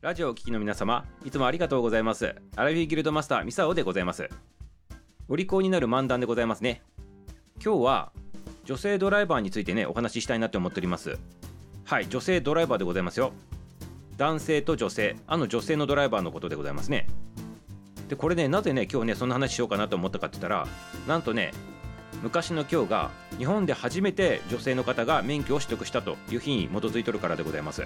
ラジオをお聞きの皆様、いつもありがとうございます。アラフィーギルドマスターミサオでございます。お利口になる漫談でございますね。今日は女性ドライバーについてね、お話ししたいなと思っております。はい、女性ドライバーでございますよ。男性と女性、女性のドライバーのことでございますね。でこれね、なぜね今日ねそんな話しようかなと思ったかって言ったら、なんとね昔の今日が日本で初めて女性の方が免許を取得したという日に基づいてるからでございます。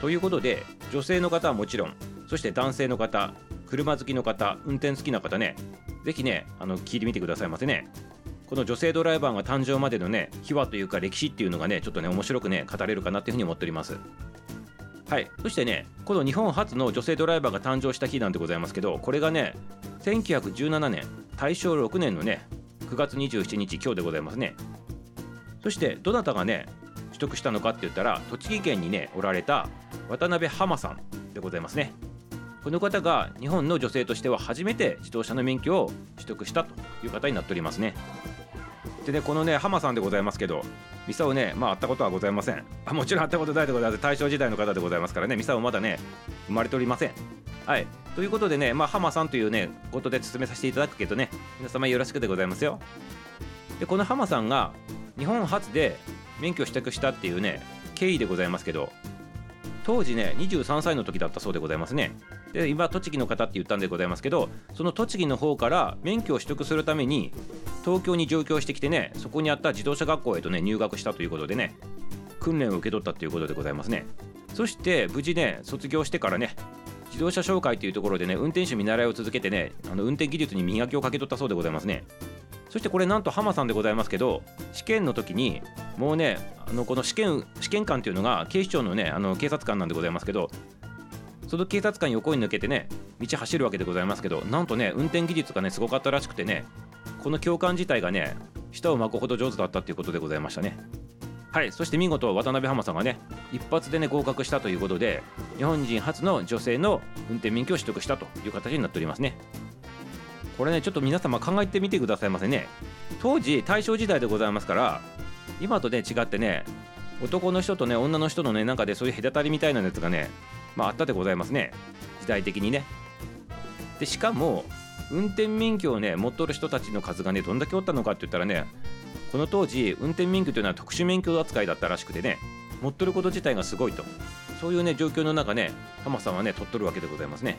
ということで、女性の方はもちろん、そして男性の方、車好きの方、運転好きな方ね、ぜひね聞いてみてくださいませね。この女性ドライバーが誕生までのね秘話というか歴史っていうのがね、ちょっとね面白くね語れるかなっていうふうに思っております。はい、そしてねこの日本初の女性ドライバーが誕生した日なんでございますけど、これがね1917年大正6年のね9月27日今日でございますね。そしてどなたがね取得したのかって言ったら、栃木県にねおられた渡辺浜さんでございますね。この方が日本の女性としては初めて自動車の免許を取得したという方になっておりますね。でね、このね浜さんでございますけど、ミサオね会ったことはございません。もちろん会ったことないでございます。大正時代の方でございますからね、ミサオまだね生まれておりません。はい、ということでね、浜さんというねことで進めさせていただくけどね、皆様よろしくでございますよ。でこの浜さんが日本初で免許取得したっていうね経緯でございますけど、当時ね23歳の時だったそうでございますね。で今栃木の方って言ったんでございますけど、その栃木の方から免許を取得するために東京に上京してきてね、そこにあった自動車学校へとね入学したということでね、訓練を受け取ったということでございますね。そして無事ね卒業してからね、自動車商会というところでね運転手見習いを続けてね、運転技術に磨きをかけとったそうでございますね。そしてこれなんと浜さんでございますけど、試験の時にもうねこの試験官というのが警視庁のね警察官なんでございますけど、その警察官横に抜けてね道走るわけでございますけど、なんとね運転技術がねすごかったらしくてね、この教官自体がね舌を巻くほど上手だったということでございましたね。はい、そして見事渡辺浜さんがね一発でね合格したということで、日本人初の女性の運転免許を取得したという形になっておりますね。これねちょっと皆様考えてみてくださいませね。当時大正時代でございますから、今とね違ってね男の人とね女の人のねなんかでそういう隔たりみたいなやつがねあったでございますね、時代的にね。でしかも運転免許をね持っとる人たちの数がねどんだけおったのかって言ったらね、この当時運転免許というのは特殊免許扱いだったらしくてね、持っとること自体がすごいと、そういうね状況の中ね浜さんはね取っとるわけでございますね。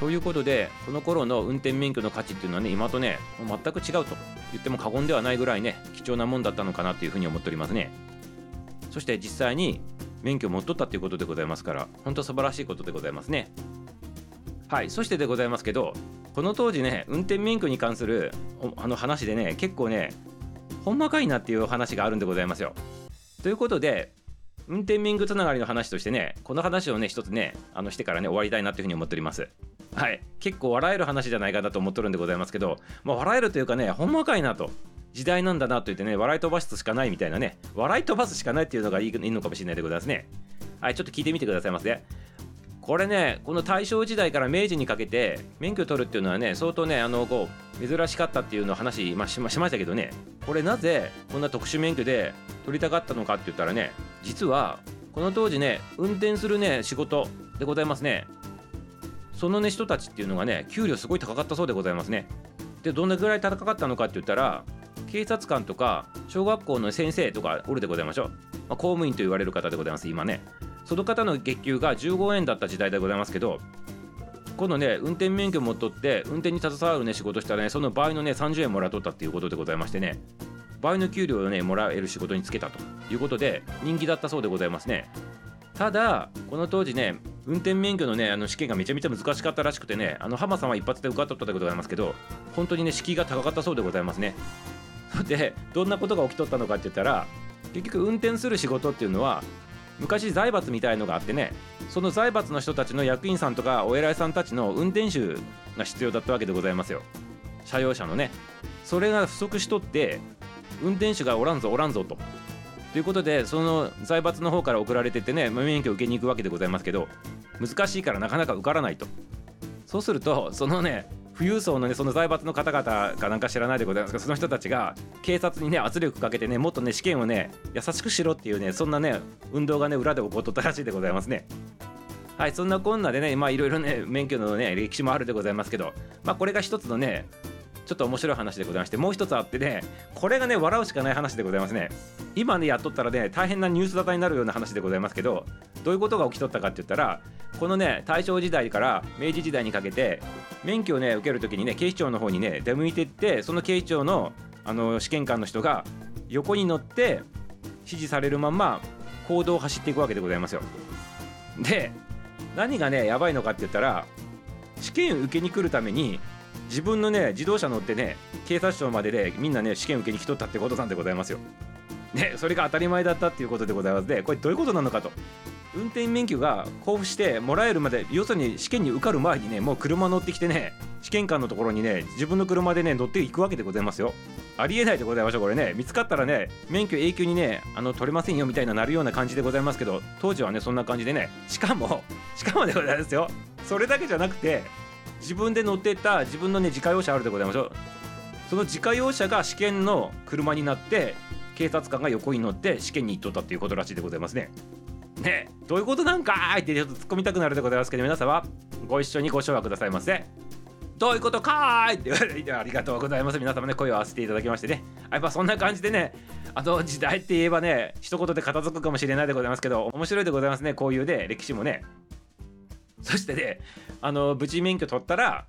ということで、この頃の運転免許の価値っていうのはね今とね全く違うと言っても過言ではないぐらいね貴重なもんだったのかなというふうに思っておりますね。そして実際に免許を持っとったということでございますから、本当素晴らしいことでございますね。はい、そしてでございますけど、この当時ね運転免許に関する話でね結構ねほんまかいなっていう話があるんでございますよ。ということで運転免許つながりの話としてね、この話をね一つねしてからね終わりたいなというふうに思っております。はい、結構笑える話じゃないかなと思っとるんでございますけど、笑えるというかね、ほんまかいなと、時代なんだなと言ってね笑い飛ばすしかないみたいなね、笑い飛ばすしかないっていうのがいいのかもしれないでございますね。はい、ちょっと聞いてみてくださいませ。これね、この大正時代から明治にかけて免許取るっていうのはね相当ねこう珍しかったっていうのを話、しましたけどね、これなぜこんな特殊免許で取りたかったのかって言ったらね、実はこの当時ね運転するね仕事でございますね、そのね人たちっていうのがね給料すごい高かったそうでございますね。でどんなぐらい高かったのかって言ったら、警察官とか小学校の先生とかおるでございましょう、公務員と言われる方でございます今ね。その方の月給が15円だった時代でございますけど、このね運転免許持っとって運転に携わるね仕事したらね、その倍のね30円もらっとったっていうことでございましてね、倍の給料をねもらえる仕事に就けたということで人気だったそうでございますね。ただこの当時ね運転免許のね試験がめちゃめちゃ難しかったらしくてね、浜さんは一発で受かっとったでございますけど、本当にね敷居が高かったそうでございますね。でどんなことが起きとったのかって言ったら、結局運転する仕事っていうのは昔財閥みたいのがあってね、その財閥の人たちの役員さんとかお偉いさんたちの運転手が必要だったわけでございますよ、車用車のね。それが不足しとって運転手がおらんぞということで、その財閥の方から送られてってね免許受けに行くわけでございますけど、難しいからなかなか受からないと。そうするとそのね富裕層のねその財閥の方々かなんか知らないでございますけど、その人たちが警察にね圧力かけてね、もっとね試験をね優しくしろっていうね、そんなね運動がね裏で起こっとったらしいでございますね。はい、そんなこんなでね、まあいろいろね免許のね歴史もあるでございますけど、まあこれが一つのねちょっと面白い話でございまして、もう一つあってね、これがね笑うしかない話でございますね。今ねやっとったらね大変なニュース沙汰になるような話でございますけど、どういうことが起きとったかって言ったら、このね大正時代から明治時代にかけて免許をね受けるときにね警視庁の方にね出向いてって、その警視庁の試験官の人が横に乗って指示されるまんま公道を走っていくわけでございますよ。で何がねやばいのかって言ったら、試験受けに来るために自分のね自動車乗ってね警察庁まででみんなね試験受けに来とったってことなんでございますよ。ね、それが当たり前だったっていうことでございます。でこれどういうことなのかと、運転免許が交付してもらえるまで、要するに試験に受かる前にねもう車乗ってきてね試験官のところにね自分の車でね乗っていくわけでございますよ。ありえないでございましょうこれね。見つかったらね免許永久にね取れませんよみたいななるような感じでございますけど、当時はねそんな感じでね、しかもでございますよ。それだけじゃなくて、自分で乗ってた自分のね自家用車あるでございましょう。その自家用車が試験の車になって、警察官が横に乗って試験に行っとったっていうことらしいでございますね。ねえ、どういうことなんかーいってちょっと突っ込みたくなるでございますけど、皆様ご一緒にご唱和くださいませ。どういうことかーいって言われて、ありがとうございます。皆様ね声を合わせていただきましてね、やっぱそんな感じでね、時代って言えばね一言で片付くかもしれないでございますけど、面白いでございますね、こういうね歴史もね。そしてね無事免許取ったら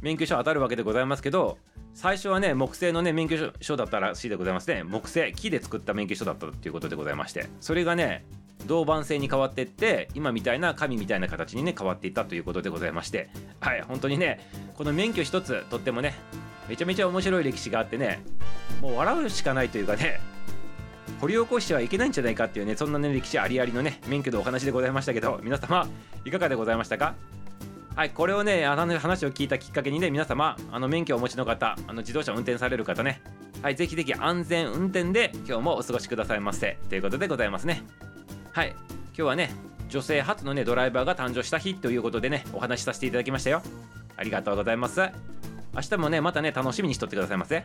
免許証当たるわけでございますけど、最初はね木製のね免許証だったらしいでございますね。木製木で作った免許証だったということでございまして、それがね銅板製に変わってって、今みたいな紙みたいな形にね変わっていったということでございまして、はい、本当にねこの免許一つとってもねめちゃめちゃ面白い歴史があってね、もう笑うしかないというかね、掘り起こしてはいけないんじゃないかっていうね、そんなね歴史ありありのね免許のお話でございましたけど、皆様いかがでございましたか。はい、これをね話を聞いたきっかけにね、皆様免許をお持ちの方、自動車運転される方ね、はいぜひぜひ安全運転で今日もお過ごしくださいませということでございますね。はい、今日はね女性初のねドライバーが誕生した日ということでねお話しさせていただきましたよ。ありがとうございます。明日もねまたね楽しみにしとってくださいませ。